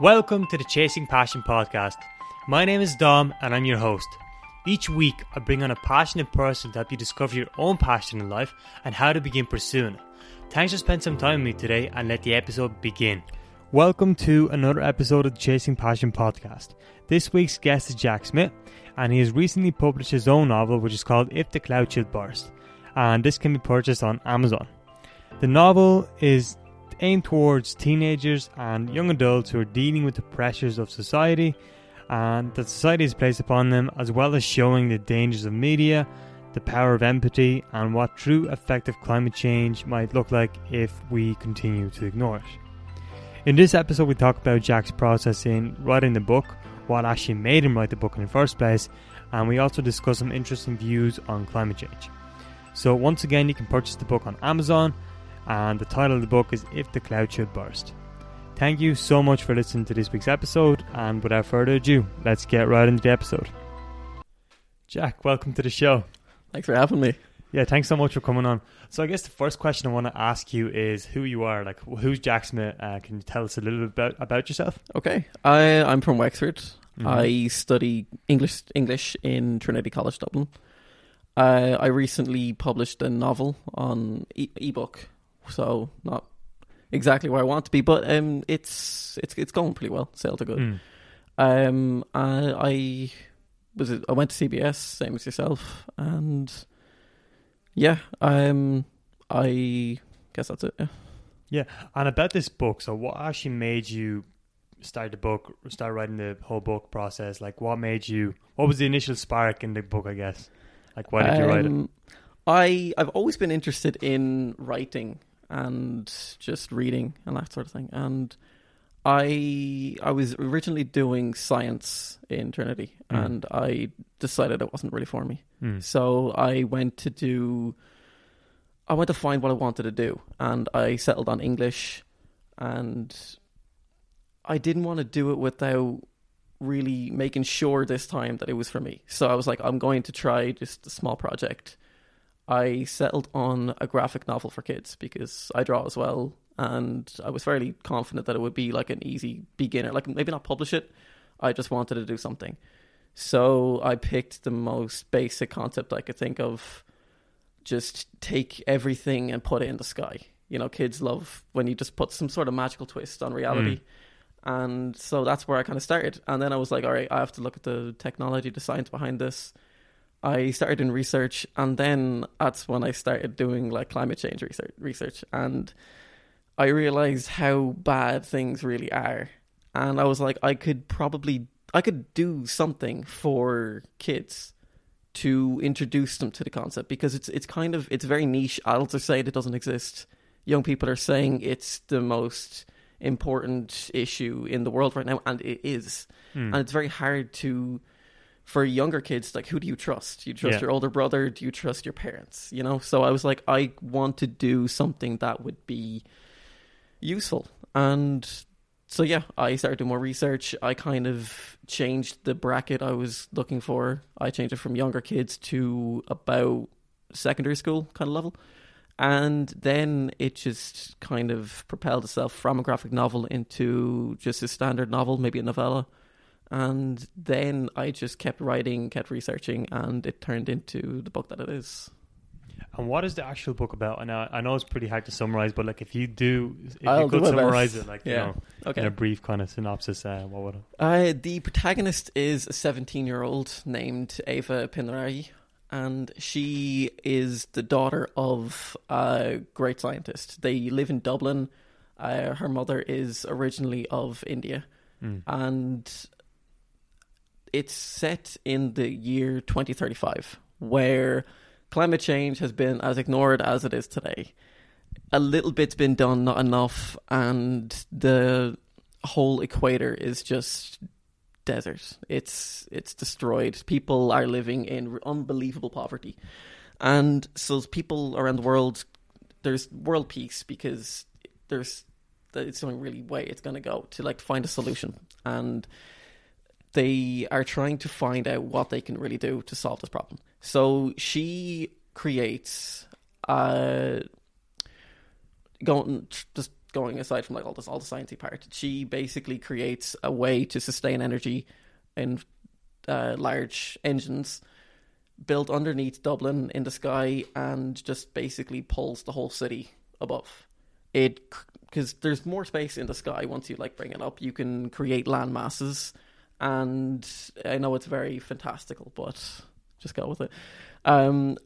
Welcome to the Chasing Passion Podcast. My name is Dom and I'm your host. Each week I bring on a passionate person to help you discover your own passion in life and how to begin pursuing it. Thanks for spending some time with me today and let the episode begin. Welcome to another episode of the Chasing Passion Podcast. This week's guest is Jack Smith, and he has recently published his own novel, which is called If the Cloud Should Burst, and this can be purchased on Amazon. The novel is aimed towards teenagers and young adults who are dealing with the pressures of society and that society has placed upon them, as well as showing the dangers of media, the power of empathy, and what true effective climate change might look like if we continue to ignore it. In this episode, we talk about Jack's process in writing the book, what actually made him write the book in the first place, and we also discuss some interesting views on climate change. So once again, you can purchase the book on Amazon, and the title of the book is If the Cloud Should Burst. Thank you so much for listening to this week's episode, and without further ado, let's get right into the episode. Jack, welcome to the show. Thanks for having me. Yeah, thanks so much for coming on. So I guess the first question I want to ask you is who you are. Like, who's Jack Smith? Can you tell us a little bit about yourself? Okay. I'm from Wexford. Mm-hmm. I study English in Trinity College, Dublin. I recently published a novel on ebook, so not exactly where I want to be, but it's going pretty well. Sales are good. I went to CBS, same as yourself, and yeah, I guess that's it. Yeah, and about this book, so what actually made you start writing the whole book process? Like, what was the initial spark in the book, I guess? Like, why did you write it? I've always been interested in writing and just reading and that sort of thing. And I was originally doing science in Trinity, and I decided it wasn't really for me. So I went to find what I wanted to do, and I settled on English, and I didn't want to do it without really making sure this time that it was for me. So I was like, I'm going to try just a small project. I settled on a graphic novel for kids because I draw as well, and I was fairly confident that it would be like an easy beginner, like maybe not publish it. I just wanted to do something. So I picked the most basic concept I could think of. Just take everything and put it in the sky. You know, kids love when you just put some sort of magical twist on reality. And so that's where I kind of started. And then I was like, all right, I have to look at the technology, the science behind this. I started doing research, and then that's when I started doing like climate change research. And I realized how bad things really are. And I was like, I could do something for kids to introduce them to the concept, because it's very niche. Adults are saying it doesn't exist. Young people are saying it's the most important issue in the world right now, and it is. And it's very hard for younger kids, like, who do you trust? Do you trust your older brother? Do you trust your parents? You know? So I was like, I want to do something that would be useful. And so yeah, I started doing more research. I kind of changed the bracket I was looking for. I changed it from younger kids to about secondary school kind of level. And then it just kind of propelled itself from a graphic novel into just a standard novel, maybe a novella. And then I just kept writing, kept researching, and it turned into the book that it is. And what is the actual book about? And I know it's pretty hard to summarize, but like if you could summarize it, like, you know, in a brief kind of synopsis, what would it? The protagonist is a 17-year-old named Ava Pinarayi, and she is the daughter of a great scientist. They live in Dublin. Her mother is originally of India, and it's set in the year 2035, where climate change has been as ignored as it is today. A little bit's been done, not enough, and the whole equator is just desert. It's destroyed. People are living in unbelievable poverty. And so people around the world, there's world peace, because it's the only really way it's going to go to like find a solution. And they are trying to find out what they can really do to solve this problem. So she creates, just going aside from like all the sciencey part, she basically creates a way to sustain energy in large engines built underneath Dublin in the sky, and just basically pulls the whole city above it, because there's more space in the sky. Once you like bring it up, you can create land masses, and I know it's very fantastical, but just go with it. And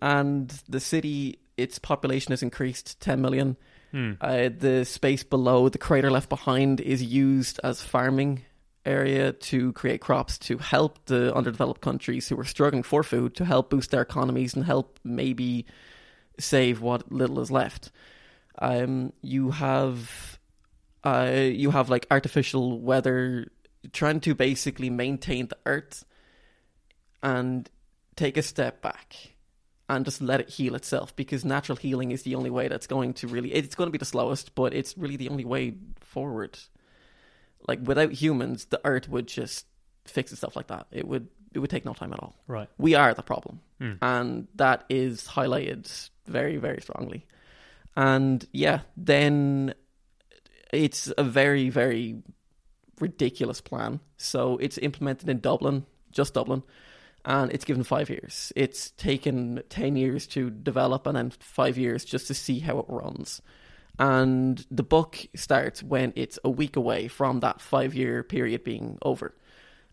the city, its population has increased 10 million. The space below, the crater left behind, is used as farming area to create crops to help the underdeveloped countries who are struggling for food, to help boost their economies and help maybe save what little is left. You have like artificial weather, trying to basically maintain the earth and take a step back and just let it heal itself, because natural healing is the only way that's going to really... It's going to be the slowest, but it's really the only way forward. Like, without humans, the earth would just fix itself like that. It would take no time at all. Right. We are the problem. And that is highlighted very, very strongly. And yeah, then it's a very, very ridiculous plan. So it's implemented in Dublin, just Dublin, and it's given 5 years. It's taken 10 years to develop and then 5 years just to see how it runs. And the book starts when it's a week away from that 5-year period being over.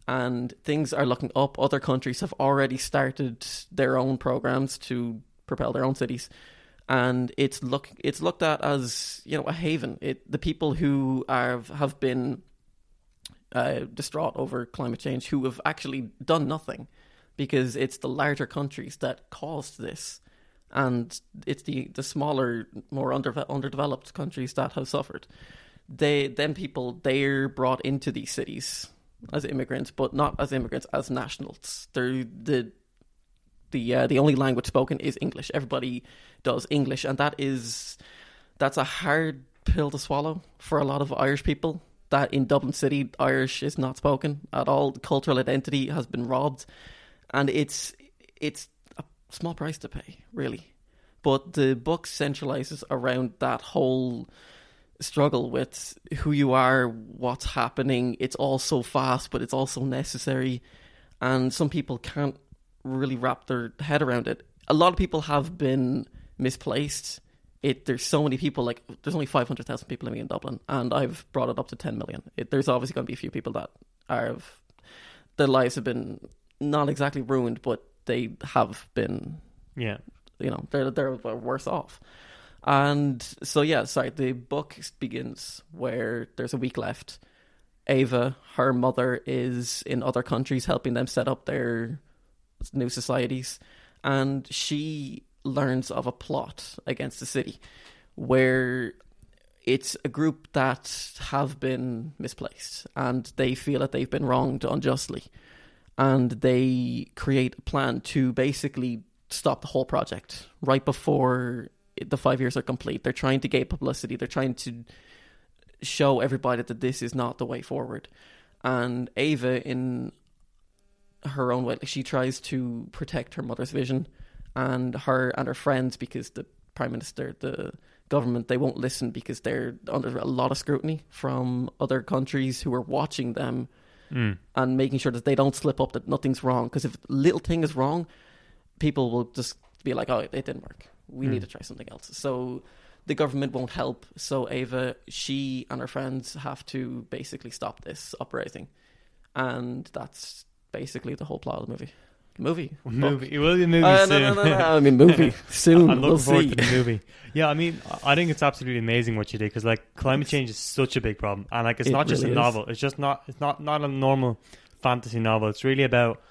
And things are looking up. Other countries have already started their own programs to propel their own cities. And it's looked at as, you know, a haven. The people who have been distraught over climate change, who have actually done nothing, because it's the larger countries that caused this. And it's the smaller, more underdeveloped countries that have suffered. They're brought into these cities as immigrants, but not as immigrants, as nationals. They're the only language spoken is English. Everybody does English, and that's a hard pill to swallow for a lot of Irish people. That in Dublin City, Irish is not spoken at all. The cultural identity has been robbed, and it's small price to pay, really. But the book centralizes around that whole struggle with who you are, what's happening. It's all so fast, but it's also necessary, and some people can't really wrap their head around it. A lot of people have been misplaced. There's so many people, like there's only 500,000 people living in Dublin, and I've brought it up to 10 million. There's obviously going to be a few people that their lives have been not exactly ruined, but they have been, yeah, you know, they're worse off. And so, yeah, sorry, the book begins where there's a week left. Ava, her mother, is in other countries helping them set up their new societies. And she learns of a plot against the city where it's a group that have been misplaced and they feel that they've been wronged unjustly. And they create a plan to basically stop the whole project right before the 5 years are complete. They're trying to get publicity. They're trying to show everybody that this is not the way forward. And Ava, in her own way, she tries to protect her mother's vision and her friends, because the Prime Minister, the government, they won't listen because they're under a lot of scrutiny from other countries who are watching them. And making sure that they don't slip up, that nothing's wrong. Because if a little thing is wrong, people will just be like, oh, it didn't work. We need to try something else. So the government won't help. So Ava, she and her friends have to basically stop this uprising. And that's basically the whole plot of the movie. Movie. Will you movie soon? No. I mean, movie soon. I'm looking forward to the movie. Yeah, I mean, I think it's absolutely amazing what you do, because like climate change is such a big problem, and like it's not just a novel. It's just not a normal fantasy novel. It's really about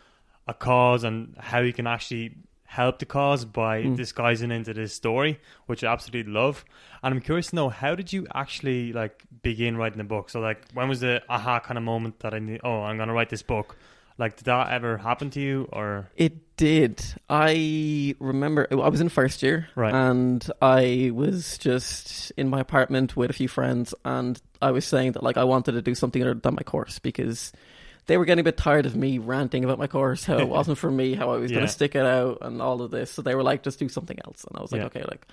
a cause and how you can actually help the cause by disguising into this story, which I absolutely love. And I'm curious to know, how did you actually like begin writing the book? So like, when was the aha kind of moment that I knew, oh, I'm going to write this book? Like, did that ever happen to you, or...? It did. I remember... I was in first year, right, and I was just in my apartment with a few friends, and I was saying that, like, I wanted to do something other than my course, because they were getting a bit tired of me ranting about my course, how it wasn't for me, how I was going to stick it out, and all of this. So they were like, just do something else. And I was like, okay, like...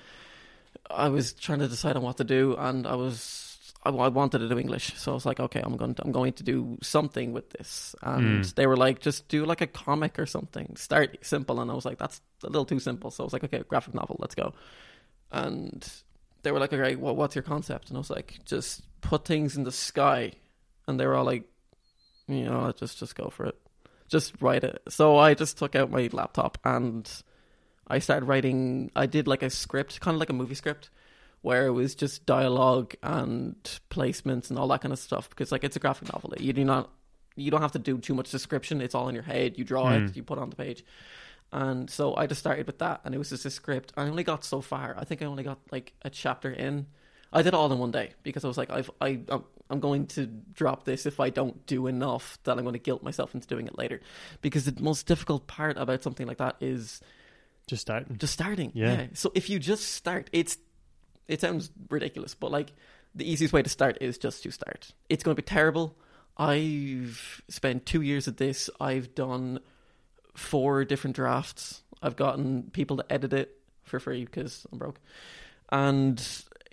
I was trying to decide on what to do, and I was I wanted to do English, so I was like, okay, I'm going to do something with this. And they were like, just do like a comic or something. Start simple. And I was like, that's a little too simple. So I was like, okay, graphic novel, let's go. And they were like, okay, well, what's your concept? And I was like, just put things in the sky. And they were all like, you know, just go for it. Just write it. So I just took out my laptop and I started writing. I did like a script, kind of like a movie script, where it was just dialogue and placements and all that kind of stuff, because like it's a graphic novel. You don't have to do too much description. It's all in your head. You draw it, you put it on the page. And so I just started with that, and it was just a script. I only got so far. I think I only got like a chapter in. I did it all in one day because I was like, I'm going to drop this if I don't do enough, that I'm going to guilt myself into doing it later. Because the most difficult part about something like that is just starting. Yeah. So if you just start, it sounds ridiculous, but like the easiest way to start is just to start. It's going to be terrible. I've spent 2 years at this. I've done 4 different drafts. I've gotten people to edit it for free because I'm broke. And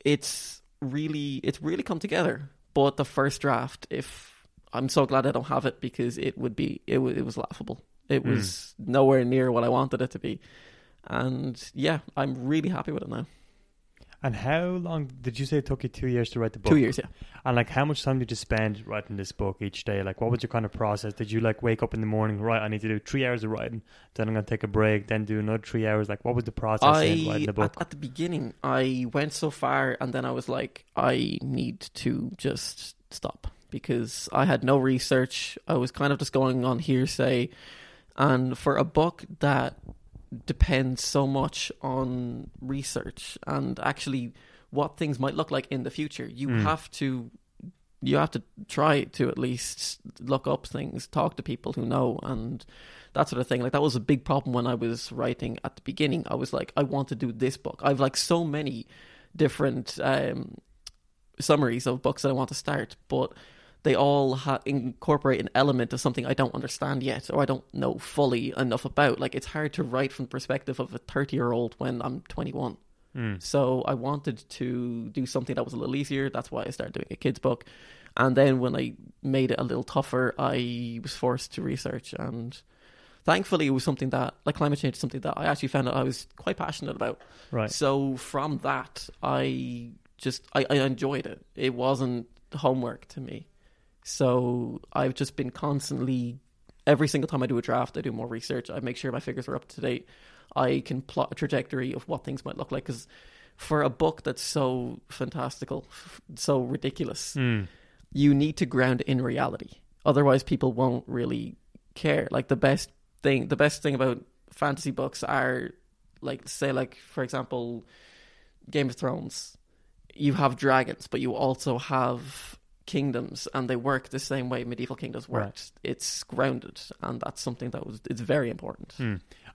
it's really come together. But the first draft, I'm so glad I don't have it, because it was laughable. It was nowhere near what I wanted it to be. And yeah, I'm really happy with it now. And how long did you say it took you 2 years to write the book? 2 years, yeah. And like, how much time did you spend writing this book each day? Like, what was your kind of process? Did you like wake up in the morning, right, I need to do 3 hours of writing, then I'm going to take a break, then do another 3 hours? Like, what was the process in writing the book? At the beginning, I went so far, and then I was like, I need to just stop, because I had no research. I was kind of just going on hearsay. And for a book that depends so much on research and actually what things might look like in the future, you have to try to at least look up things, talk to people who know, and that sort of thing. Like, that was a big problem when I was writing at the beginning. I was like, I want to do this book. I've like so many different summaries of books that I want to start, but they all incorporate an element of something I don't understand yet, or I don't know fully enough about. Like, it's hard to write from the perspective of a 30-year-old when I'm 21. So I wanted to do something that was a little easier. That's why I started doing a kid's book. And then when I made it a little tougher, I was forced to research. And thankfully, it was something that, like, climate change is something that I actually found out I was quite passionate about. Right. So from that, I enjoyed it. It wasn't homework to me. So I've just been constantly, every single time I do a draft, I do more research. I make sure my figures are up to date. I can plot a trajectory of what things might look like. Because for a book that's so fantastical, so ridiculous, you need to ground in reality. Otherwise, people won't really care. Like, the best thing about fantasy books are, like, say, like, for example, Game of Thrones. You have dragons, but you also have kingdoms, and they work the same way medieval kingdoms worked. Right. It's grounded, and that's something it's very important.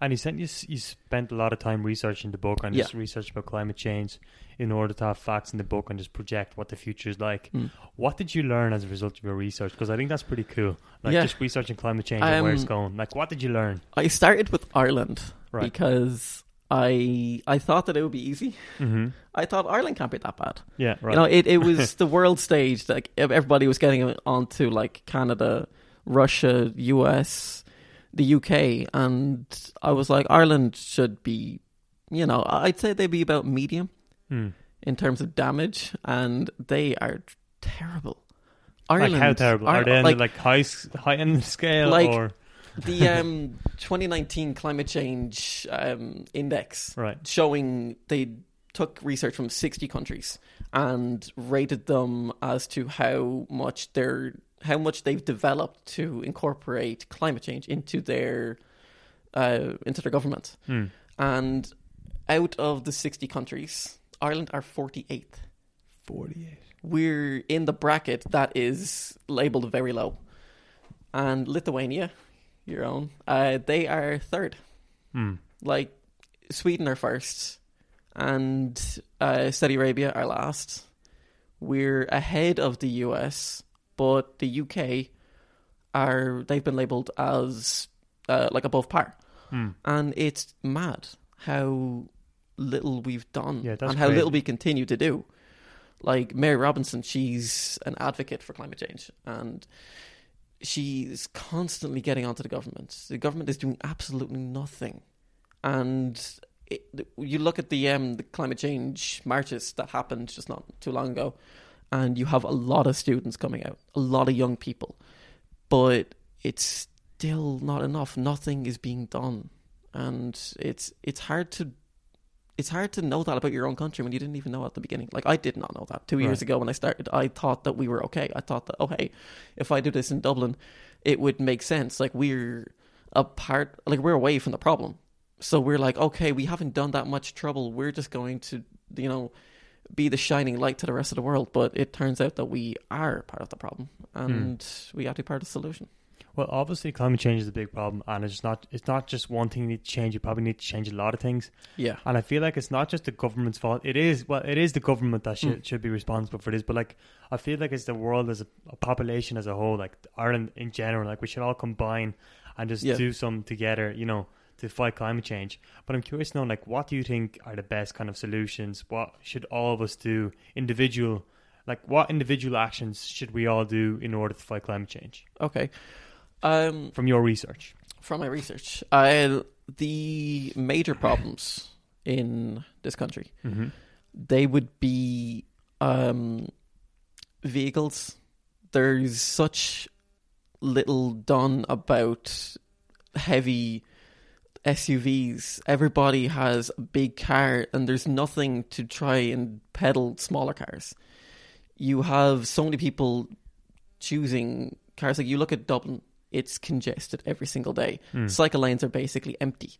And you spent a lot of time researching the book, and just research about climate change in order to have facts in the book and just project what the future is like. What did you learn as a result of your research? Because I think that's pretty cool, like, just researching climate change and where it's going. Like, what did you learn? I started with Ireland, right, because I thought that it would be easy. I thought Ireland can't be that bad. Yeah, right. You know, it was the world stage. Like, everybody was getting onto like Canada, Russia, US, the UK, and I was like, Ireland should be, you know, I'd say they'd be about medium in terms of damage, and they are terrible. Ireland, like, how terrible? Are they on like high end scale, like, or? The 2019 climate change index, right, showing they took research from 60 countries and rated them as to how much they've developed to incorporate climate change into their government. And out of the 60 countries, Ireland are 48th. 48. We're in the bracket that is labeled very low, and Lithuania, your own, they are third. Like, Sweden are first, and Saudi Arabia are last. We're ahead of the US, but the UK they've been labelled as like above par. And it's mad how little we've done, and how little we continue to do. Like Mary Robinson, she's an advocate for climate change, and she's constantly getting onto the government. The government is doing absolutely nothing. And you look at the climate change marches that happened just not too long ago, and you have a lot of students coming out, a lot of young people, but it's still not enough. Nothing is being done, and it's hard to know that about your own country when you didn't even know at the beginning. Like, I did not know that 2 years ago when I started. I thought that we were okay. I thought that, oh, hey, if I do this in Dublin, it would make sense. Like, we're apart, like, we're away from the problem. So we're like, okay, we haven't done that much trouble. We're just going to, you know, be the shining light to the rest of the world. But it turns out that we are part of the problem, and we are to be part of the solution. Well, obviously, climate change is a big problem, and it's not just one thing you need to change. You probably need to change a lot of things. Yeah. And I feel like it's not just the government's fault. It is the government that should be responsible for this. But, like, I feel like it's the world as a population as a whole, like Ireland in general. Like, we should all combine and just do something together, you know, to fight climate change. But I'm curious to know, like, what do you think are the best kind of solutions? What should all of us do? What individual actions should we all do in order to fight climate change? Okay. From your research. From my research. The major problems in this country, they would be vehicles. There's such little done about heavy SUVs. Everybody has a big car, and there's nothing to try and pedal smaller cars. You have so many people choosing cars. Like, you look at Dublin, it's congested every single day. Cycle lanes are basically empty.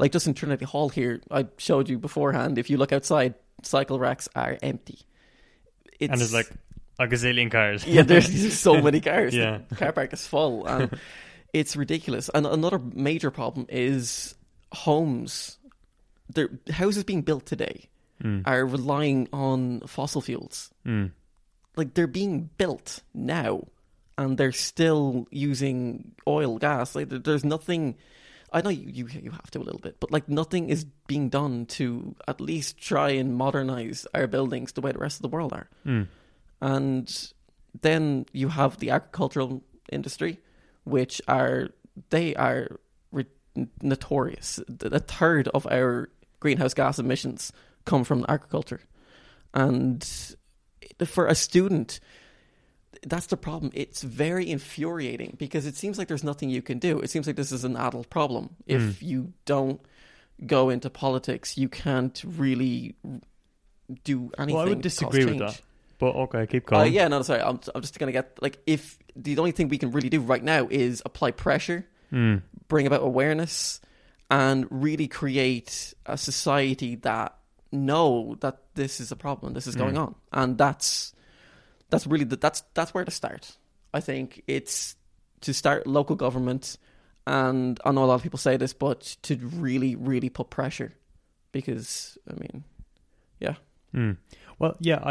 Like, just in Trinity Hall here, I showed you beforehand, if you look outside, cycle racks are empty. And there's like a gazillion cars. Yeah, there's so many cars. Yeah. The car park is full. It's ridiculous. And another major problem is homes. Houses being built today are relying on fossil fuels. Like, they're being built now, and they're still using oil, gas. Like, there's nothing. I know you have to a little bit, but, like, nothing is being done to at least try and modernize our buildings the way the rest of the world are. And then you have the agricultural industry, which are notorious. A third of our greenhouse gas emissions come from agriculture, and for a student, that's the problem. It's very infuriating because it seems like there's nothing you can do. It seems like this is an adult problem. If you don't go into politics, you can't really do anything. Well, I would disagree with that. But okay, keep going. Sorry. I'm just going to get, like, if the only thing we can really do right now is apply pressure, bring about awareness, and really create a society that know that this is a problem, this is going on, and that's where to start. I think it's to start local government, and I know a lot of people say this, but to really, really put pressure, because I mean, yeah. Well, yeah,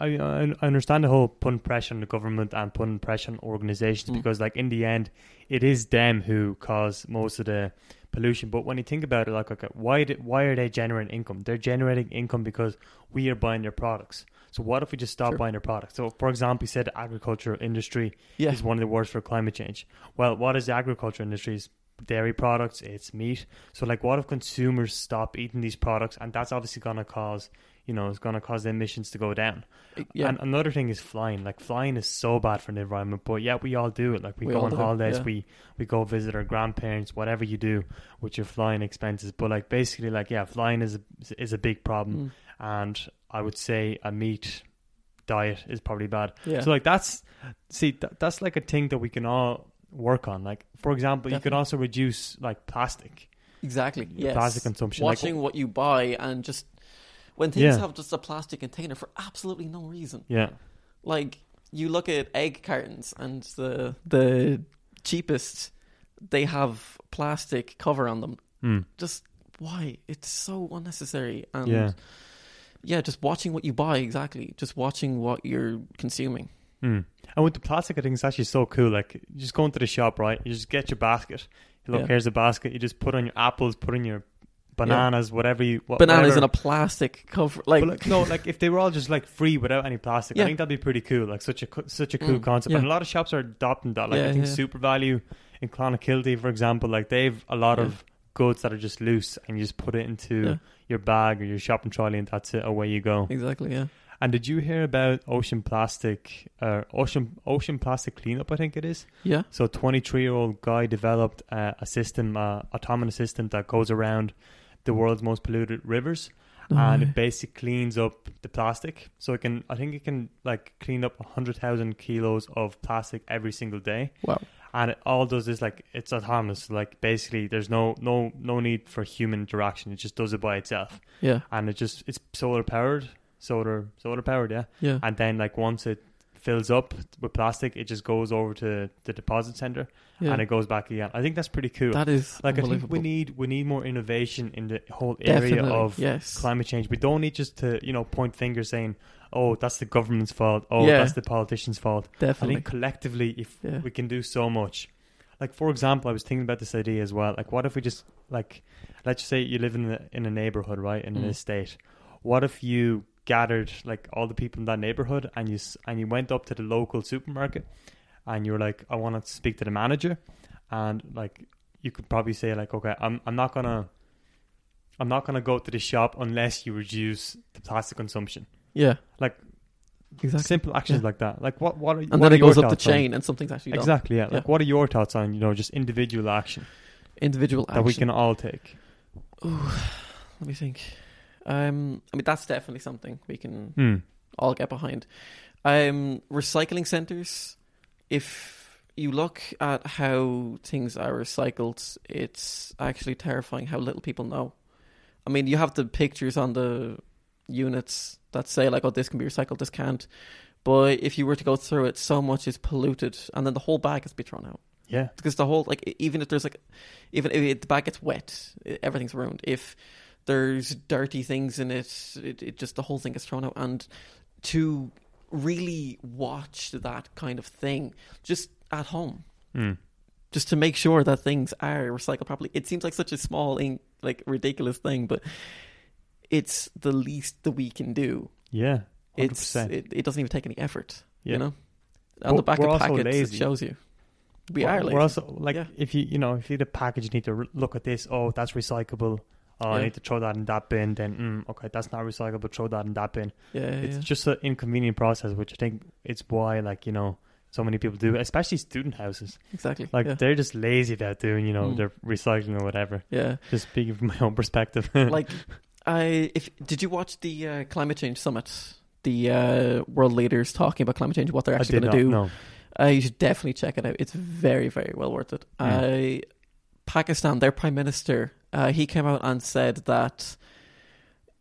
I understand the whole putting pressure on the government and putting pressure on organizations because, like, in the end, it is them who cause most of the pollution. But when you think about it, like, okay, why are they generating income? They're generating income because we are buying their products. So what if we just stop buying their products? So, for example, you said the agricultural industry is one of the worst for climate change. Well, what is the agricultural industry? It's dairy products, it's meat. So, like, what if consumers stop eating these products? And that's obviously going to cause, you know, it's going to cause the emissions to go down. Yeah. And another thing is flying. Like, flying is so bad for the environment, but yeah, we all do it. Like, we go on holidays, we go visit our grandparents, whatever you do with your flying expenses. But, like, basically, like, yeah, flying is a big problem. And I would say a meat diet is probably bad. Yeah. So, like, that's like a thing that we can all work on. Like, for example, you could also reduce, like, plastic. Exactly. Yes. Plastic consumption. Watching, like, what you buy, and just when things have just a plastic container for absolutely no reason. Yeah. Like, you look at egg cartons, and the cheapest, they have plastic cover on them. Just why? It's so unnecessary. And just watching what you buy, exactly. Just watching what you're consuming. And with the plastic, I think it's actually so cool. Like, you just go into the shop, right? You just get your basket. Look, here's a basket. You just put on your apples, put on your bananas, whatever you... Bananas in a plastic cover. Like, if they were all just, like, free without any plastic, I think that'd be pretty cool. Like, such a cool concept. Yeah. And a lot of shops are adopting that. Like, I think Super Value in Clonakilty, for example, like, they've a lot of goods that are just loose, and you just put it into your bag or your shopping trolley, and that's it, away you go. Exactly, yeah. And did you hear about ocean plastic cleanup, I think it is? Yeah. So a 23-year-old guy developed a system, autonomous system that goes around the world's most polluted rivers. And it basically cleans up the plastic. So it can, I think it can like clean up 100,000 kilos of plastic every single day. Wow. And it all does this, like, it's autonomous. Like, basically, there's no need for human interaction. It just does it by itself. Yeah. And it's solar powered, yeah. And then, like, once it fills up with plastic, it just goes over to the deposit center and it goes back again. I think that's pretty cool. That is, like, I think we need more innovation in the whole area of climate change. We don't need just to point fingers saying, oh, that's the government's fault, oh, that's the politician's fault. Definitely. I think collectively, if we can do so much. Like, for example, I was thinking about this idea as well. Like, what if we just, like, let's say you live in a neighborhood, right, in an estate. What if you gathered, like, all the people in that neighborhood, and you went up to the local supermarket, and you were like, I want to speak to the manager, and, like, you could probably say, like, okay, I'm not gonna go to the shop unless you reduce the plastic consumption. Yeah, like, exactly. Simple actions like that. Like, what are and what then are it goes up the chain, and something's actually done. Exactly. Yeah. Like, what are your thoughts on just individual action that we can all take? Ooh, let me think. I mean, that's definitely something we can all get behind. Recycling centers, if you look at how things are recycled, it's actually terrifying how little people know. I mean, you have the pictures on the units that say, like, oh, this can be recycled, this can't. But if you were to go through it, so much is polluted, and then the whole bag has been thrown out. Yeah. Because the whole, like, even if the bag gets wet, everything's ruined. If there's dirty things in it, it just, the whole thing is thrown out. And to really watch that kind of thing just at home, just to make sure that things are recycled properly. It seems like such a small, like, ridiculous thing, but it's the least that we can do. Yeah, 100%. It doesn't even take any effort. Yeah. On the back of packets, it shows you. We are lazy. We're also like, if you need a package, you need to look at this. Oh, that's recyclable. Oh, I need to throw that in that bin. Then, okay, that's not recyclable. Throw that in that bin. Yeah, it's just an inconvenient process, which I think it's why, like, so many people do, especially student houses. Exactly. Like, they're just lazy about doing, their recycling or whatever. Yeah. Just speaking from my own perspective. Like, did you watch the climate change summit? The world leaders talking about climate change, what they're actually going to do. No. You should definitely check it out. It's very, very well worth it. Pakistan, their prime minister, he came out and said that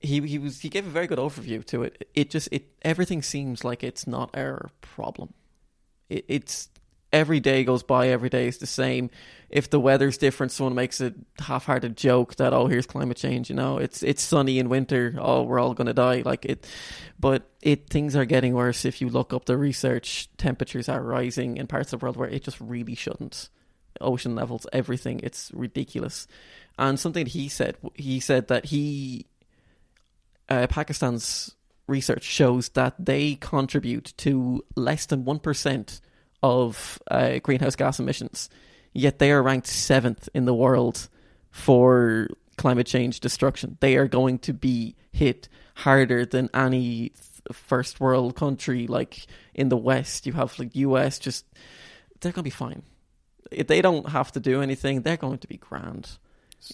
he gave a very good overview to it. It everything seems like it's not our problem. It's every day goes by, every day is the same. If the weather's different, someone makes a half-hearted joke that, oh, here's climate change. It's sunny in winter. Oh, we're all gonna die. Like it, but things are getting worse. If you look up the research, temperatures are rising in parts of the world where it just really shouldn't. Ocean levels, everything, it's ridiculous. And something he said that Pakistan's research shows that they contribute to less than 1% of greenhouse gas emissions, yet they are ranked 7th in the world for climate change destruction. They are going to be hit harder than any first world country. Like, in the West, you have, like, US, just, they're going to be fine. If they don't have to do anything, they're going to be grand.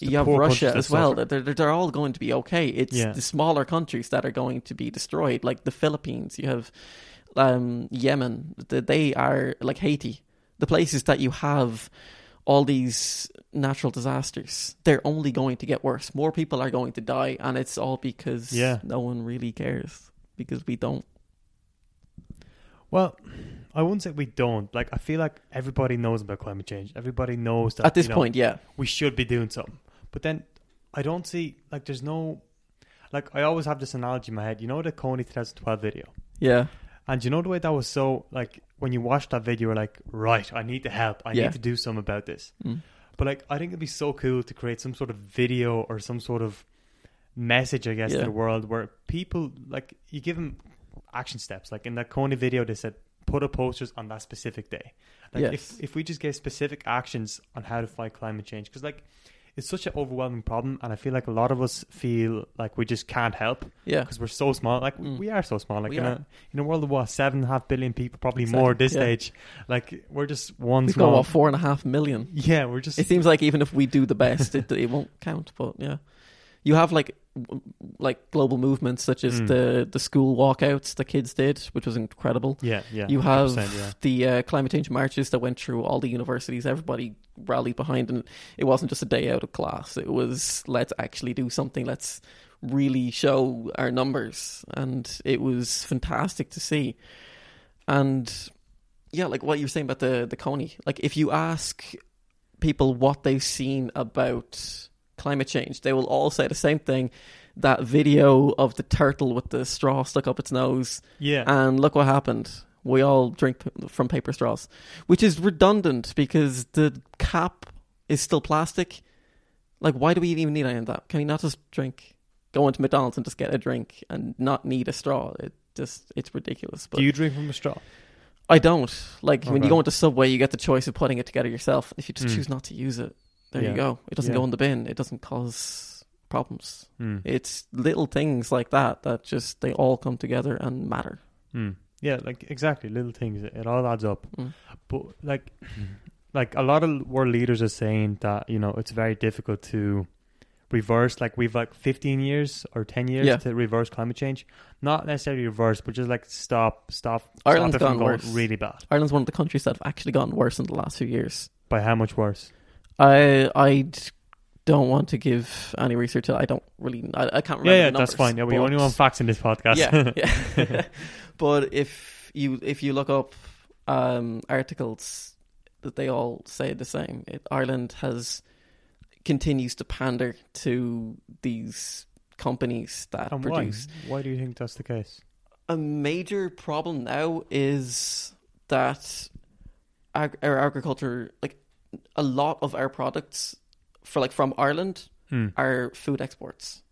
You have Russia as well. They're all going to be okay. It's the smaller countries that are going to be destroyed, like the Philippines. You have Yemen. They are like Haiti. The places that you have all these natural disasters, they're only going to get worse. More people are going to die, and it's all because no one really cares, because we don't. Well, I wouldn't say we don't. Like, I feel like everybody knows about climate change. Everybody knows that at this point, we should be doing something. But then I don't see, like, there's no, like, I always have this analogy in my head. The Kony 2012 video? Yeah. And the way that was so, like, when you watch that video, you're like, right, I need to help. I need to do something about this. But like, I think it'd be so cool to create some sort of video or some sort of message, I guess, to the world where people, like, you give them action steps. Like in that Kony video, they said, put up posters on that specific day. Like if we just gave specific actions on how to fight climate change, because like, it's such an overwhelming problem, and I feel like a lot of us feel like we just can't help. Yeah, because we're so small. Like we are so small. Like in a world of what, 7.5 billion people, probably more at this stage. Like we're just one. We've got what, 4.5 million. Yeah, we're just. It seems like even if we do the best, it won't count. But yeah, you have like global movements such as the school walkouts the kids did, which was incredible. Yeah. You have the climate change marches that went through all the universities. Everybody rallied behind, and it wasn't just a day out of class. It was, let's actually do something. Let's really show our numbers, and it was fantastic to see. And yeah, like what you were saying about the Kony. Like if you ask people what they've seen about climate change, they will all say the same thing. That video of the turtle with the straw stuck up its nose, and look what happened. We all drink from paper straws, which is redundant because the cap is still plastic. Like, why do we even need any of that? Can we not just go into McDonald's and just get a drink and not need a straw? It's ridiculous. But do you drink from a straw? I don't. Like, when you go into Subway, you get the choice of putting it together yourself. If you just choose not to use it, there you go. It doesn't go in the bin. It doesn't cause problems. It's little things like that just, they all come together and matter. Yeah, like exactly, little things. It all adds up. But like a lot of world leaders are saying that, you know, it's very difficult to reverse. Like we've 15 years or 10 years to reverse climate change. Not necessarily reverse, but just like stop. Ireland's gone worse. Really bad. Ireland's one of the countries that have actually gotten worse in the last few years. By how much worse? I don't want to give any research. I can't remember. Yeah, the numbers, that's fine. Yeah, we only want facts in this podcast. Yeah. But if you look up articles, that they all say the same. Ireland continues to pander to these companies that produce. Why do you think that's the case? A major problem now is that our agriculture, like, a lot of our products from Ireland are food exports.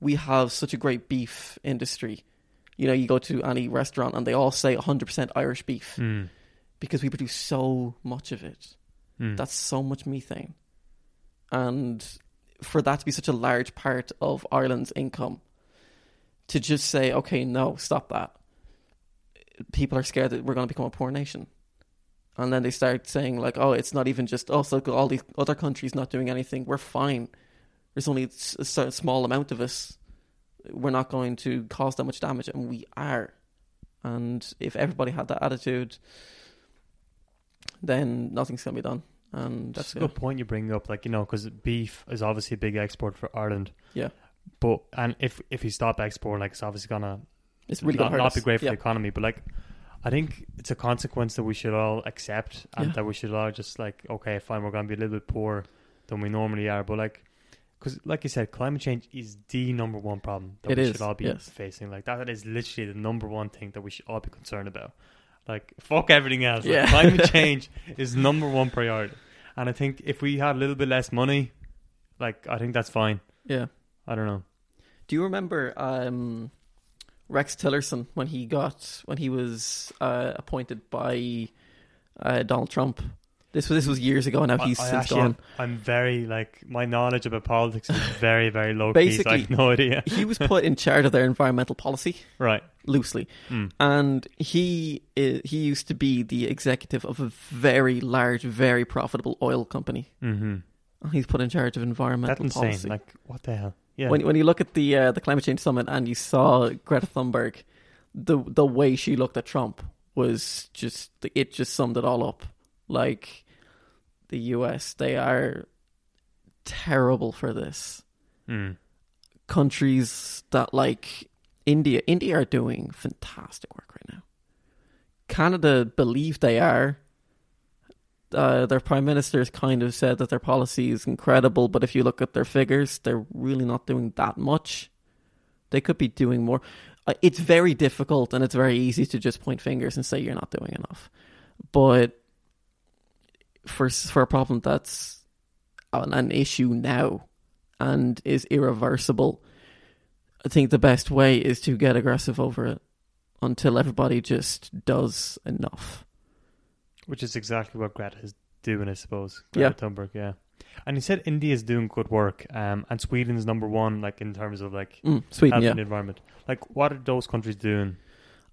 We have such a great beef industry. You know, you go to any restaurant and they all say 100% Irish beef because we produce so much of it. That's so much methane. And for that to be such a large part of Ireland's income, to just say, okay, no, stop that. People are scared that we're going to become a poor nation. And then they start saying like, oh, it's not even just us. Look, all these other countries not doing anything. We're fine. There's only a small amount of us. We're not going to cause that much damage. And we are. And if everybody had that attitude, then nothing's going to be done. And that's a good point you bring up. Like, you know, because beef is obviously a big export for Ireland. Yeah. But, and if you stop exporting, like, it's obviously going to not be great for the economy. But like, I think it's a consequence that we should all accept, and that we should all just like, okay, fine, we're going to be a little bit poorer than we normally are. But like, because like you said, climate change is the number one problem that we should all be facing. Like that is literally the number one thing that we should all be concerned about. Like, fuck everything else. Yeah. Like, climate change is number one priority. And I think if we had a little bit less money, like, I think that's fine. Yeah. I don't know. Do you remember Rex Tillerson, when he was appointed by Donald Trump? This was years ago now. He's since gone. I'm very, like, my knowledge about politics is very, very low. Basically, I have no idea. He was put in charge of their environmental policy, right? Loosely, and he used to be the executive of a very large, very profitable oil company. Mm-hmm. He's put in charge of environmental policy. That's insane. Like, what the hell? Yeah. When you look at the climate change summit and you saw Greta Thunberg, the way she looked at Trump was just, it just summed it all up. Like, the US, they are terrible for this. Countries that, like, India are doing fantastic work right now. Canada believe they are. Their prime minister's kind of said that their policy is incredible, but if you look at their figures, they're really not doing that much. They could be doing more. It's very difficult, and it's very easy to just point fingers and say you're not doing enough. But for a problem that's an issue now and is irreversible, I think the best way is to get aggressive over it until everybody just does enough. Which is exactly what Greta is doing, I suppose. Greta Thunberg, yeah. And he said India is doing good work, and Sweden's number one, like in terms of like Sweden, helping the environment. Like, what are those countries doing?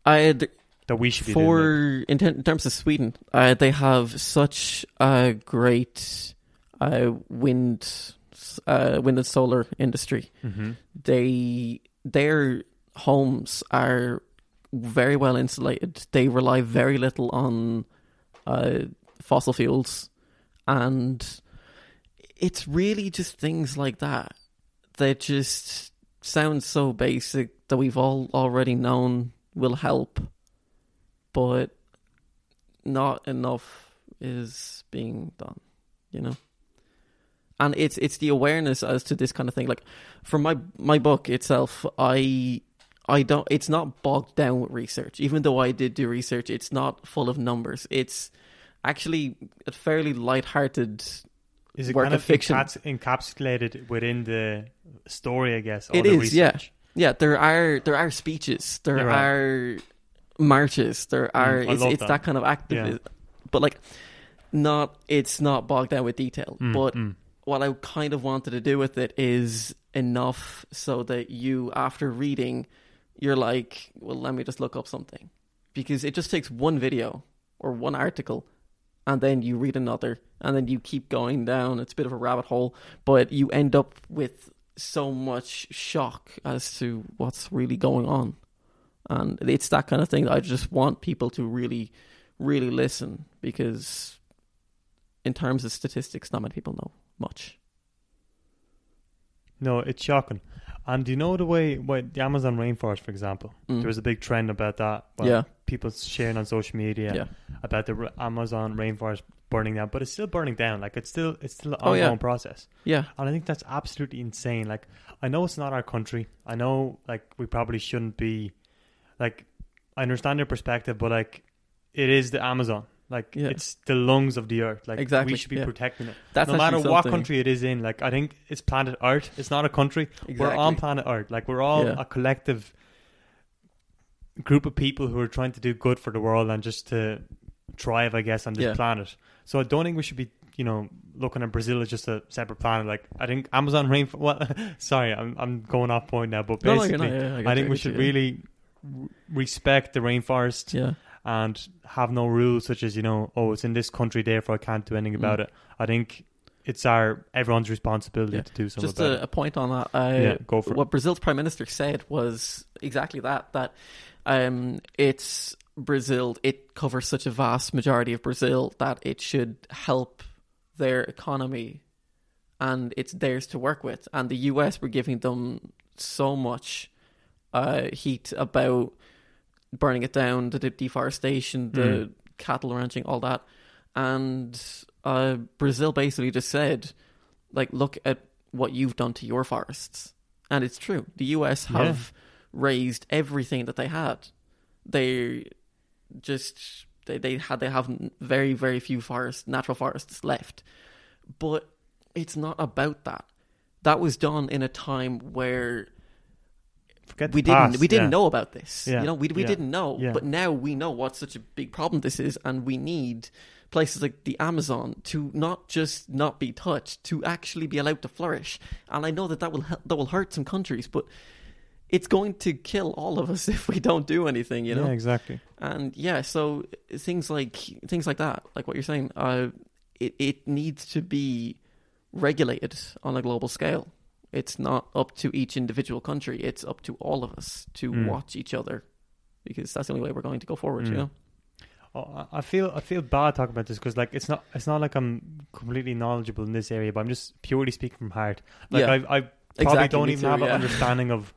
That we should be doing. In terms of Sweden, they have such a great wind and solar industry. Mm-hmm. Their homes are very well insulated. They rely very little on fossil fuels, and it's really just things like that that just sound so basic that we've all already known will help, but not enough is being done, you know? And it's the awareness as to this kind of thing. Like, for my book itself, it's not bogged down with research. Even though I did do research, it's not full of numbers. It's actually a fairly lighthearted work kind of fiction. Is it kind of encapsulated within the story, I guess? It is, research. Yeah. Yeah, there are speeches. There are marches. It's that kind of activism. Yeah. But, like, it's not bogged down with detail. But what I kind of wanted to do with it is enough so that you, after reading, you're like, well, let me just look up something, because it just takes one video or one article, and then you read another, and then you keep going down. It's a bit of a rabbit hole, but you end up with so much shock as to what's really going on. And it's that kind of thing that I just want people to really, really listen, because in terms of statistics, not many people know much. No, it's shocking. And do you know the way, the Amazon rainforest, for example, there was a big trend about that. People sharing on social media about the Amazon rainforest burning down, but it's still burning down. Like, it's still an ongoing process. Yeah. And I think that's absolutely insane. Like, I know it's not our country. I know, like, we probably shouldn't be, like, I understand your perspective, but, like, it is the Amazon. Like, it's the lungs of the earth. Like, exactly. We should be protecting it. That's no matter what country it is in. Like, I think it's planet Earth. It's not a country. Exactly. We're on planet Earth. Like, we're all a collective group of people who are trying to do good for the world and just to thrive, I guess, on this planet. So I don't think we should be, you know, looking at Brazil as just a separate planet. Like, I think Amazon rainforest... Well, sorry, I'm going off point now. But basically, I think we should really respect the rainforest. Yeah. And have no rules such as, you know, oh, it's in this country, therefore I can't do anything about it. I think it's everyone's responsibility to do something about it. Just a point on that. Go for it. What Brazil's Prime Minister said was exactly that it's Brazil, it covers such a vast majority of Brazil that it should help their economy, and it's theirs to work with. And the US were giving them so much heat about burning it down, the deforestation, the cattle ranching, all that. And Brazil basically just said, like, look at what you've done to your forests. And it's true. The US have raised everything that they had. They have very, very few natural forests left. But it's not about that. That was done in a time where we didn't know about this. Yeah. You know, we didn't know, but now we know what such a big problem this is, and we need places like the Amazon to not just not be touched, to actually be allowed to flourish. And I know that will hurt some countries, but it's going to kill all of us if we don't do anything. You know, exactly. And so things like that, like what you're saying, it needs to be regulated on a global scale. It's not up to each individual country. It's up to all of us to watch each other, because that's the only way we're going to go forward. You know, I feel bad talking about this, because, like, it's not like I'm completely knowledgeable in this area, but I'm just purely speaking from heart. Like, I probably don't even have an understanding of,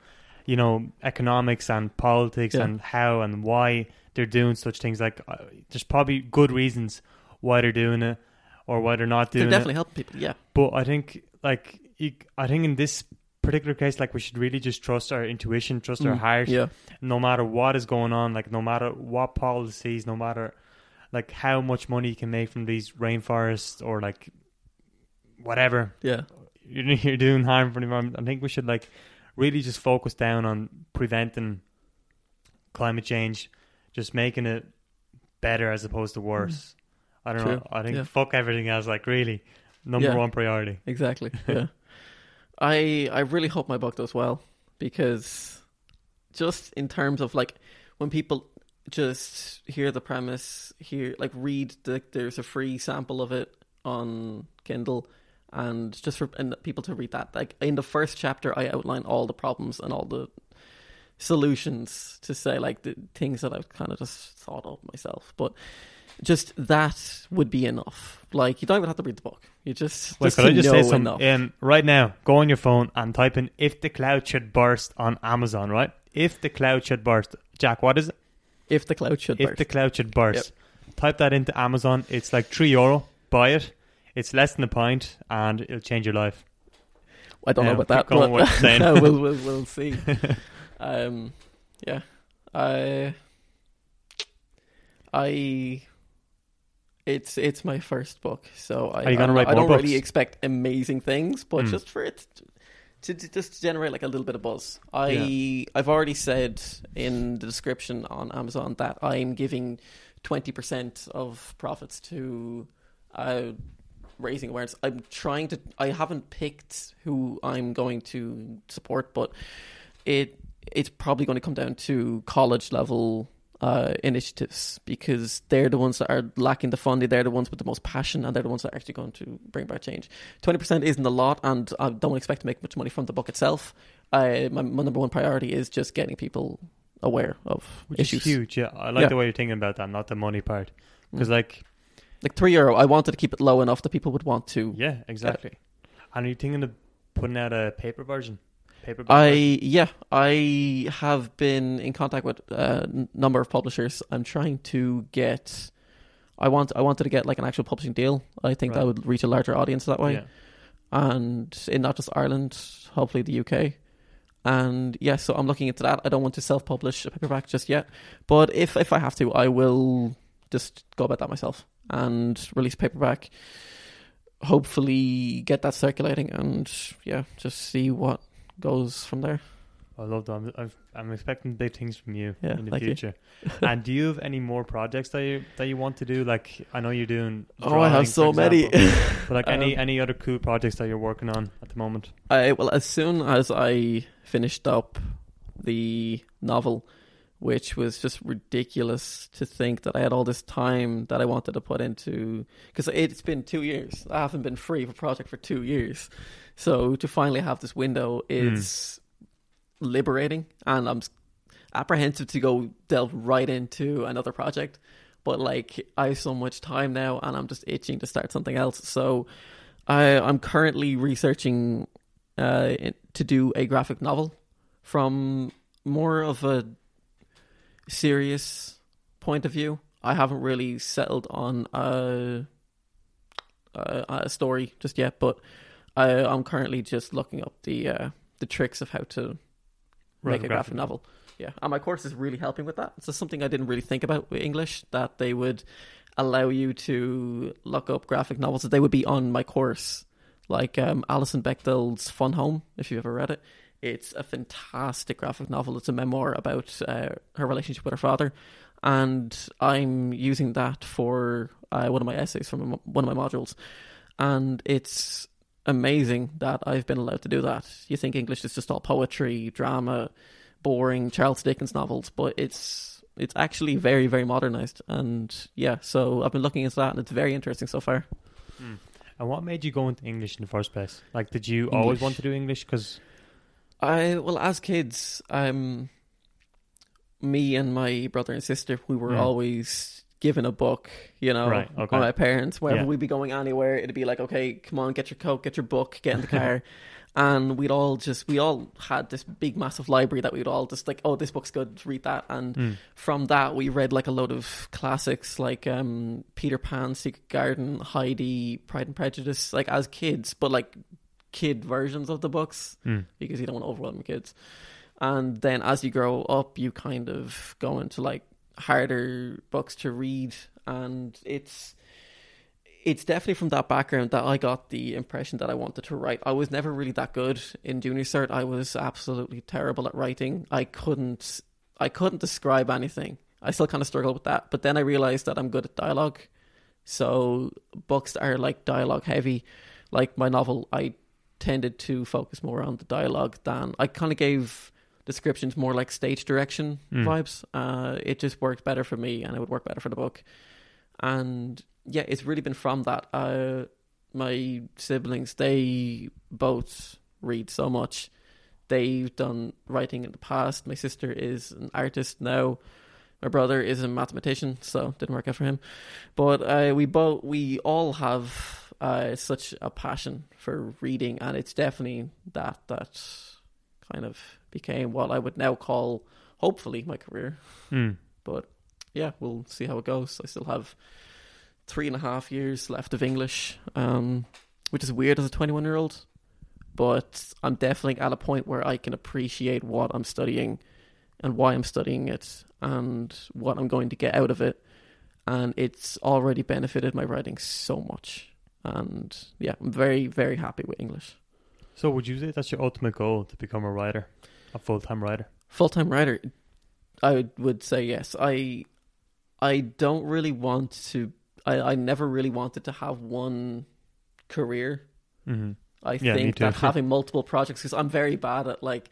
you know, economics and politics and how and why they're doing such things. Like, there's probably good reasons why they're doing it or why they're not doing it. They're definitely helping people. Yeah, but I think, like, I think in this particular case, like, we should really just trust our intuition, trust our heart, no matter what is going on, like, no matter what policies, no matter, like, how much money you can make from these rainforests or, like, whatever. Yeah. You're doing harm for the environment. I think we should like really just focus down on preventing climate change, just making it better as opposed to worse. I don't know. I think fuck everything else. Like really, number one priority. Exactly. Yeah. I really hope my book does well, because just in terms of like when people just hear the premise, there's a free sample of it on Kindle. And just for people to read that, like in the first chapter, I outline all the problems and all the solutions to say like the things that I've kind of just thought of myself. But just that would be enough. Like you don't even have to read the book. You just enough. Right now, go on your phone and type in "If the Cloud Should Burst" on Amazon. Right? If the cloud should burst, Jack, what is it? If the cloud should burst. If the cloud should burst. Yep. Type that into Amazon. It's like €3. Buy it. It's less than a pint, and it'll change your life. I don't know about that, but no, we'll see. It's my first book, so I don't really expect amazing things, but just for it to generate like a little bit of buzz. I've already said in the description on Amazon that I'm giving 20% of profits to raising awareness. I haven't picked who I'm going to support, but it's probably going to come down to college level initiatives, because they're the ones that are lacking the funding, they're the ones with the most passion, and they're the ones that are actually going to bring about change. 20% isn't a lot, and I don't expect to make much money from the book itself. My number one priority is just getting people aware of issues. Which is huge, yeah. I like the way you're thinking about that, not the money part. Because like €3, I wanted to keep it low enough that people would want to. Yeah, exactly. And are you thinking of putting out a paper version? I have been in contact with a number of publishers. I'm trying to get. I wanted to get like an actual publishing deal. I think that would reach a larger audience that way, and in not just Ireland, hopefully the UK. And so I'm looking into that. I don't want to self-publish a paperback just yet, but if I have to, I will just go about that myself and release paperback, hopefully get that circulating, and just see what goes from there. I love that. I'm expecting big things from you in the future. And do you have any more projects that you want to do? Like I know you're doing drawing, I have so many but like any other cool projects that you're working on at the moment? As soon as I finished up the novel, which was just ridiculous to think that I had all this time that I wanted to put into, because it's been 2 years. I haven't been free of a project for 2 years. So to finally have this window is liberating, and I'm apprehensive to go delve right into another project. But like I have so much time now, and I'm just itching to start something else. So I'm currently researching to do a graphic novel from more of a serious point of view. I haven't really settled on a story just yet, but I'm currently just looking up the tricks of how to make a graphic novel. Yeah, and my course is really helping with that. It's just something I didn't really think about with English, that they would allow you to look up graphic novels, that they would be on my course. Like Alison Bechdel's Fun Home, if you've ever read it. It's a fantastic graphic novel. It's a memoir about her relationship with her father. And I'm using that for one of my essays from one of my modules. And it's amazing that I've been allowed to do that. You think English is just all poetry, drama, boring Charles Dickens novels, but it's actually very, very modernized. And so I've been looking into that, and it's very interesting so far. Mm. And what made you go into English in the first place? Like, did you always want to do English? Because as kids, me and my brother and sister, we were always given a book, by my parents. Wherever we'd be going anywhere, it'd be like, okay, come on, get your coat, get your book, get in the car. And we all had this big, massive library that we'd all just like, oh, this book's good, read that. And from that, we read like a load of classics like Peter Pan, Secret Garden, Heidi, Pride and Prejudice, like as kids, but like kid versions of the books, because you don't want to overwhelm kids. And then as you grow up, you kind of go into like harder books to read, and it's it's definitely from that background that I got the impression that I wanted to write. I was never really that good in junior cert. I was absolutely terrible at writing. I couldn't describe anything. I still kind of struggle with that. But then I realized that I'm good at dialogue. So books that are like dialogue heavy, like my novel, I tended to focus more on the dialogue than I kind of gave descriptions more like stage direction vibes. It just worked better for me and it would work better for the book. And yeah, it's really been from that. My siblings, they both read so much. They've done writing in the past. My sister is an artist now. My brother is a mathematician, so didn't work out for him. But we all have such a passion for reading, and it's definitely that kind of became what I would now call, hopefully, my career. But yeah, we'll see how it goes. I still have 3.5 years left of English, which is weird as a 21-year-old. But I'm definitely at a point where I can appreciate what I'm studying and why I'm studying it and what I'm going to get out of it. And it's already benefited my writing so much. And yeah, I'm very, very happy with English. So would you say that's your ultimate goal, to become a writer, a full-time writer? Full-time writer, I would say yes. I don't really want to... I never really wanted to have one career. Mm-hmm. I think that having multiple projects... Because I'm very bad at like...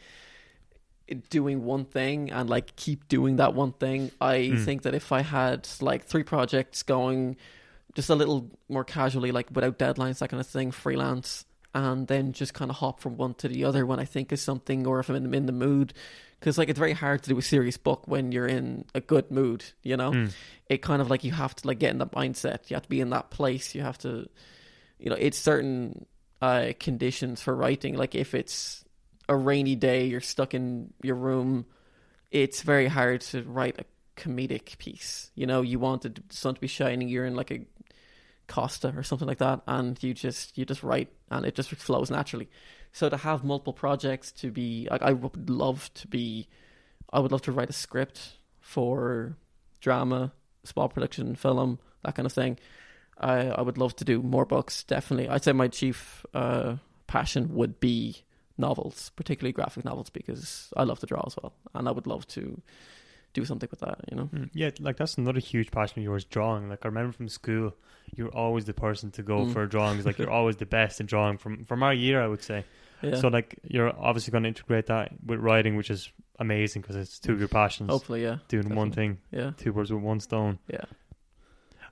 doing one thing and like keep doing that one thing. I think that if I had like 3 projects going just a little more casually, like without deadlines, that kind of thing, freelance, and then just kind of hop from one to the other when I think of something or if I'm in the mood, because like it's very hard to do a serious book when you're in a good mood, you know. It kind of like you have to like get in that mindset, you have to be in that place, you have to, you know, it's certain conditions for writing. Like if it's a rainy day, you're stuck in your room, it's very hard to write a comedic piece. You know, you want the sun to be shining, you're in like a Costa or something like that, and you just write and it just flows naturally. So to have multiple projects, to be like, I would love to write a script for drama, small production, film, that kind of thing. I would love to do more books, definitely. I'd say my chief passion would be novels, particularly graphic novels, because I love to draw as well, and I would love to do something with that, you know. Yeah, like that's another huge passion of yours, drawing. Like I remember from school, you're always the person to go for drawings. Like you're always the best at drawing from our year, I would say. Yeah. So like you're obviously going to integrate that with writing, which is amazing because it's two of your passions. Hopefully, yeah. Doing definitely. One thing, yeah. Two birds with one stone. Yeah.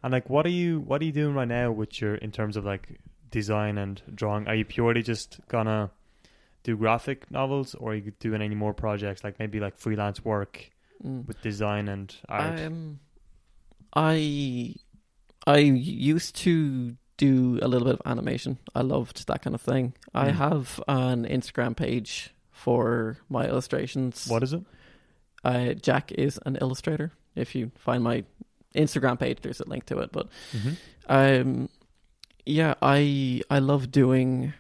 And like, what are you doing right now with your, in terms of like design and drawing? Are you purely just gonna do graphic novels, or are you doing any more projects, like maybe like freelance work with design and art? I used to do a little bit of animation. I loved that kind of thing. I have an Instagram page for my illustrations. What is it? Jack is an illustrator. If you find my Instagram page, there's a link to it. But I love doing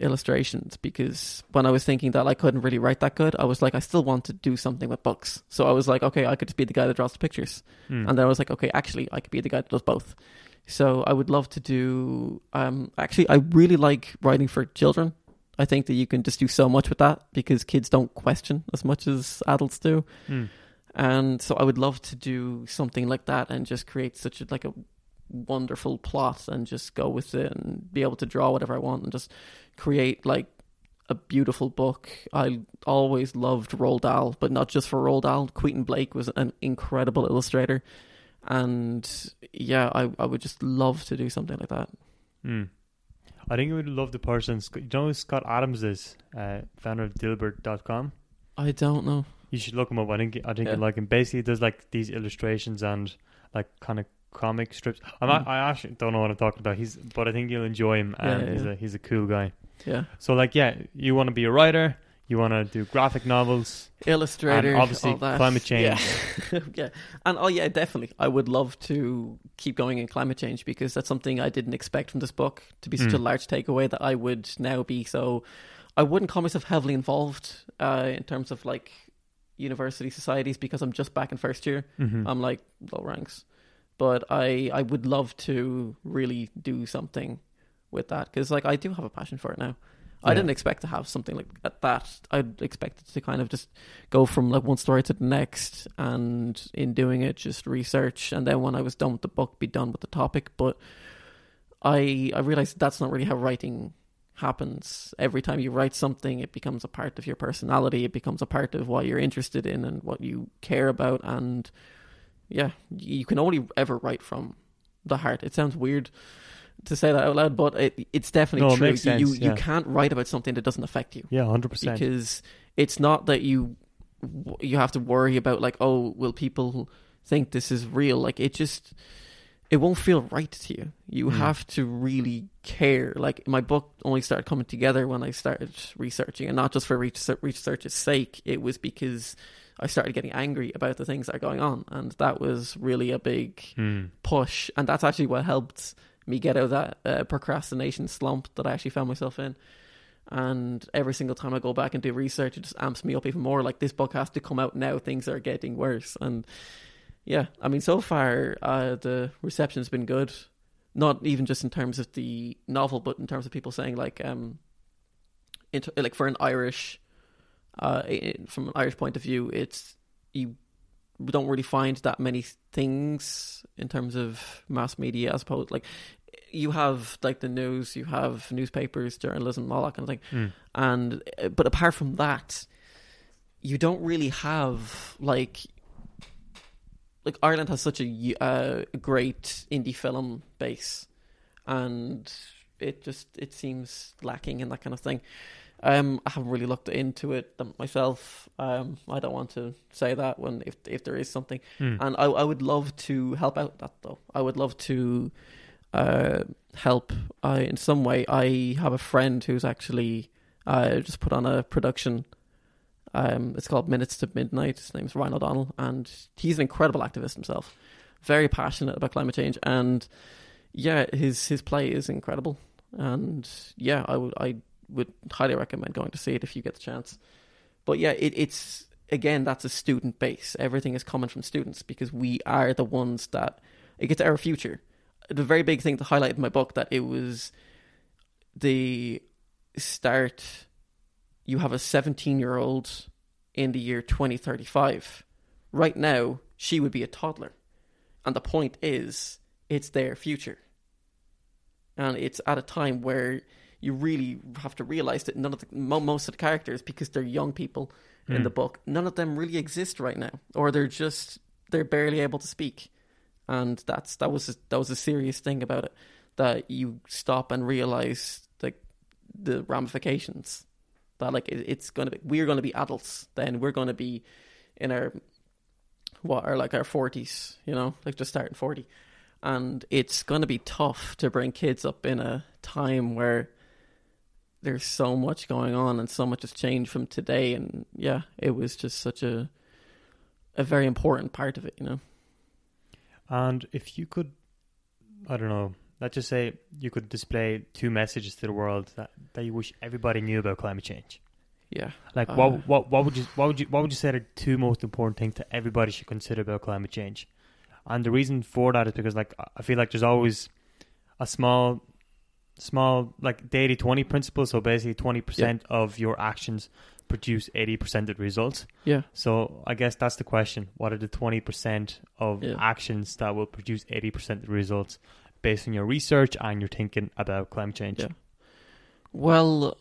illustrations, because when I was thinking that I couldn't really write that good, I was like, I still want to do something with books. So I was like, okay, I could just be the guy that draws the pictures. And then I was like, okay, actually I could be the guy that does both. So I would love to do actually I really like writing for children. I think that you can just do so much with that, because kids don't question as much as adults do. And so I would love to do something like that and just create such a, like a wonderful plot, and just go with it and be able to draw whatever I want and just create like a beautiful book. I always loved Roald Dahl, but not just for Roald Dahl. Quentin Blake was an incredible illustrator, and yeah, I would just love to do something like that. I think you would love the person. You know who Scott Adams is? Founder of Dilbert.com. I don't know. You should look him up. I think you'd like him. Basically, there's like these illustrations and like kind of comic strips. I actually don't know what I'm talking about. But I think you'll enjoy him, and he's a cool guy. Yeah. So like, yeah, you want to be a writer, you want to do graphic novels, illustrator, and obviously all that. Climate change. Yeah. Yeah. And oh yeah, definitely. I would love to keep going in climate change, because that's something I didn't expect from this book to be such a large takeaway that I would now be. So I wouldn't call myself heavily involved in terms of like university societies, because I'm just back in first year. I'm like low ranks. But I would love to really do something with that, because like I do have a passion for it now. Yeah. I didn't expect to have something like that. I expected to kind of just go from like one story to the next, and in doing it, just research, and then when I was done with the book, be done with the topic. But I realized that's not really how writing happens. Every time you write something, it becomes a part of your personality. It becomes a part of what you're interested in and what you care about. And yeah, you can only ever write from the heart. It sounds weird to say that out loud, but it's definitely true. It makes sense, you can't write about something that doesn't affect you. Yeah, 100%. Because it's not that you have to worry about like, oh, will people think this is real? Like it won't feel right to you. You have to really care. Like my book only started coming together when I started researching, and not just for research's sake. It was because I started getting angry about the things that are going on, and that was really a big push. And that's actually what helped me get out of that procrastination slump that I actually found myself in. And every single time I go back and do research, it just amps me up even more. Like, this book has to come out now. Things are getting worse. And yeah, I mean, so far the reception's been good. Not even just in terms of the novel, but in terms of people saying like, like for an Irish, from an Irish point of view, you don't really find that many things in terms of mass media. I suppose like you have like the news, you have newspapers, journalism, all that kind of thing. But apart from that, you don't really have like Ireland has such a great indie film base, and it seems lacking in that kind of thing. I haven't really looked into it myself. I don't want to say that if there is something, and I would love to help out with that though. I would love to help in some way. I have a friend who's actually just put on a production. It's called Minutes to Midnight. His name's Ryan O'Donnell, and he's an incredible activist himself, very passionate about climate change, and yeah, his play is incredible. And yeah, I would highly recommend going to see it if you get the chance. But yeah, it's again, that's a student base. Everything is coming from students, because we are the ones that it gets our future. The very big thing to highlight in my book, that it was the start. You have a 17-year-old in the year 2035. Right now, she would be a toddler. And the point is, it's their future. And it's at a time where you really have to realize that most of the characters, because they're young people in the book, none of them really exist right now. Or they're barely able to speak. And that was a serious thing about it, that you stop and realize like the ramifications. That like we're gonna be adults then. We're gonna be in our 40s, you know, like just starting 40, and it's gonna be tough to bring kids up in a time where there's so much going on and so much has changed from today. And yeah, it was just such a very important part of it, you know. And if you could, I don't know, let's just say you could display two messages to the world that you wish everybody knew about climate change. Yeah. Like what would you say the two most important things that everybody should consider about climate change? And the reason for that is because like I feel like there's always a small like daily 20 principle. So basically 20% of your actions produce 80% of the results. Yeah. So I guess that's the question. What are the 20% of actions that will produce 80% of the results, based on your research and your thinking about climate change? Yeah. Well,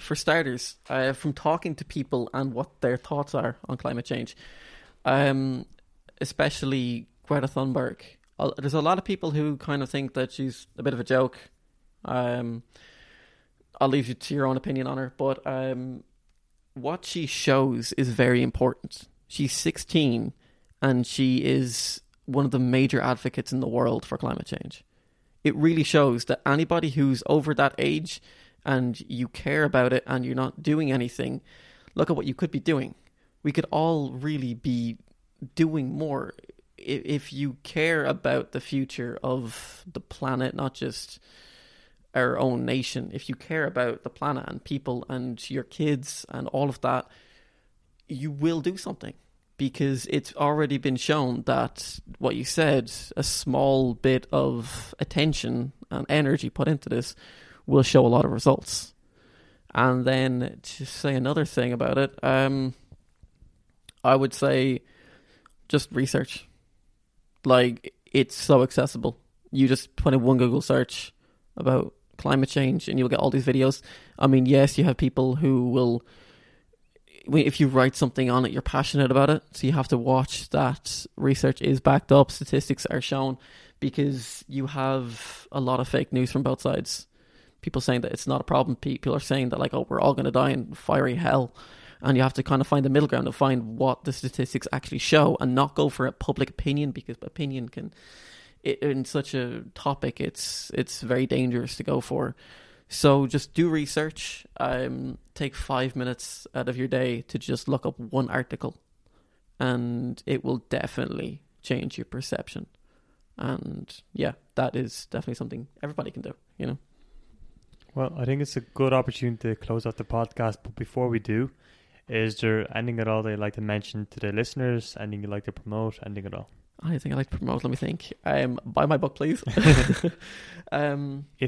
for starters, from talking to people and what their thoughts are on climate change, especially Greta Thunberg, there's a lot of people who kind of think that she's a bit of a joke. I'll leave you to your own opinion on her, but what she shows is very important. She's 16 and she is one of the major advocates in the world for climate change. It really shows that anybody who's over that age and you care about it and you're not doing anything, look at what you could be doing. We could all really be doing more if you care about the future of the planet, not just our own nation. If you care about the planet and people and your kids and all of that, you will do something. because it's already been shown that what you said, a small bit of attention and energy put into this will show a lot of results. And then to say another thing about it, I would say just research. Like, it's so accessible. You just put in one Google search about climate change and you'll get all these videos. I mean, yes, you have people who will... If you write something on it, you're passionate about it. So you have to watch that. Research is backed up. Statistics are shown, because you have a lot of fake news from both sides. People saying that it's not a problem. People are saying that, like, oh, we're all going to die in fiery hell. And you have to kind of find the middle ground and find what the statistics actually show and not go for a public opinion, because opinion can, in such a topic, it's very dangerous to go for. So just do research. Take 5 minutes out of your day to just look up one article, and it will definitely change your perception. And yeah, that is definitely something everybody can do, you know? Well, I think it's a good opportunity to close out the podcast. But before we do, is there anything at all that you'd like to mention to the listeners? Anything you'd like to promote? Anything at all? I think I'd like to promote. Let me think. Buy my book, please. If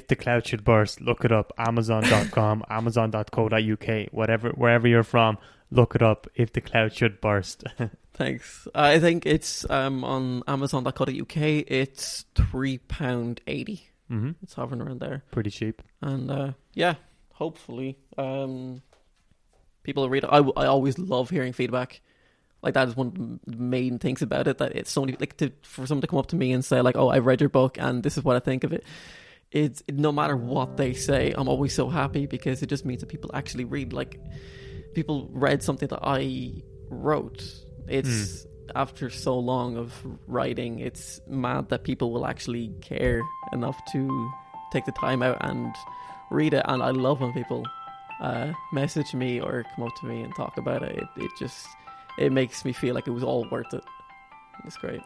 the Cloud Should Burst, look it up. Amazon.com, Amazon.co.uk, wherever you're from, look it up. If the Cloud Should Burst. Thanks. I think it's on Amazon.co.uk. It's £3.80. Mm-hmm. It's hovering around there. Pretty cheap. And yeah, hopefully people will read it. I always love hearing feedback. Like, that is one of the main things about it, that it's so many, like, for someone to come up to me and say, like, oh, I read your book and this is what I think of it. It's, no matter what they say, I'm always so happy, because it just means that people actually read, like, people read something that I wrote. It's after so long of writing, it's mad that people will actually care enough to take the time out and read it. And I love when people message me or come up to me and talk about it. It just... it makes me feel like it was all worth it. It's great.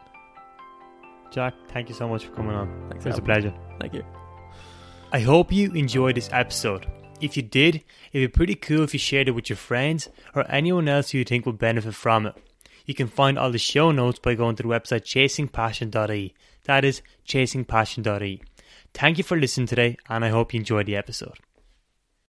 Jack, thank you so much for coming on. Thanks, it was a pleasure. Thank you. I hope you enjoyed this episode. If you did, it'd be pretty cool if you shared it with your friends or anyone else who you think will benefit from it. You can find all the show notes by going to the website chasingpassion.ie. That is chasingpassion.ie. Thank you for listening today, and I hope you enjoyed the episode.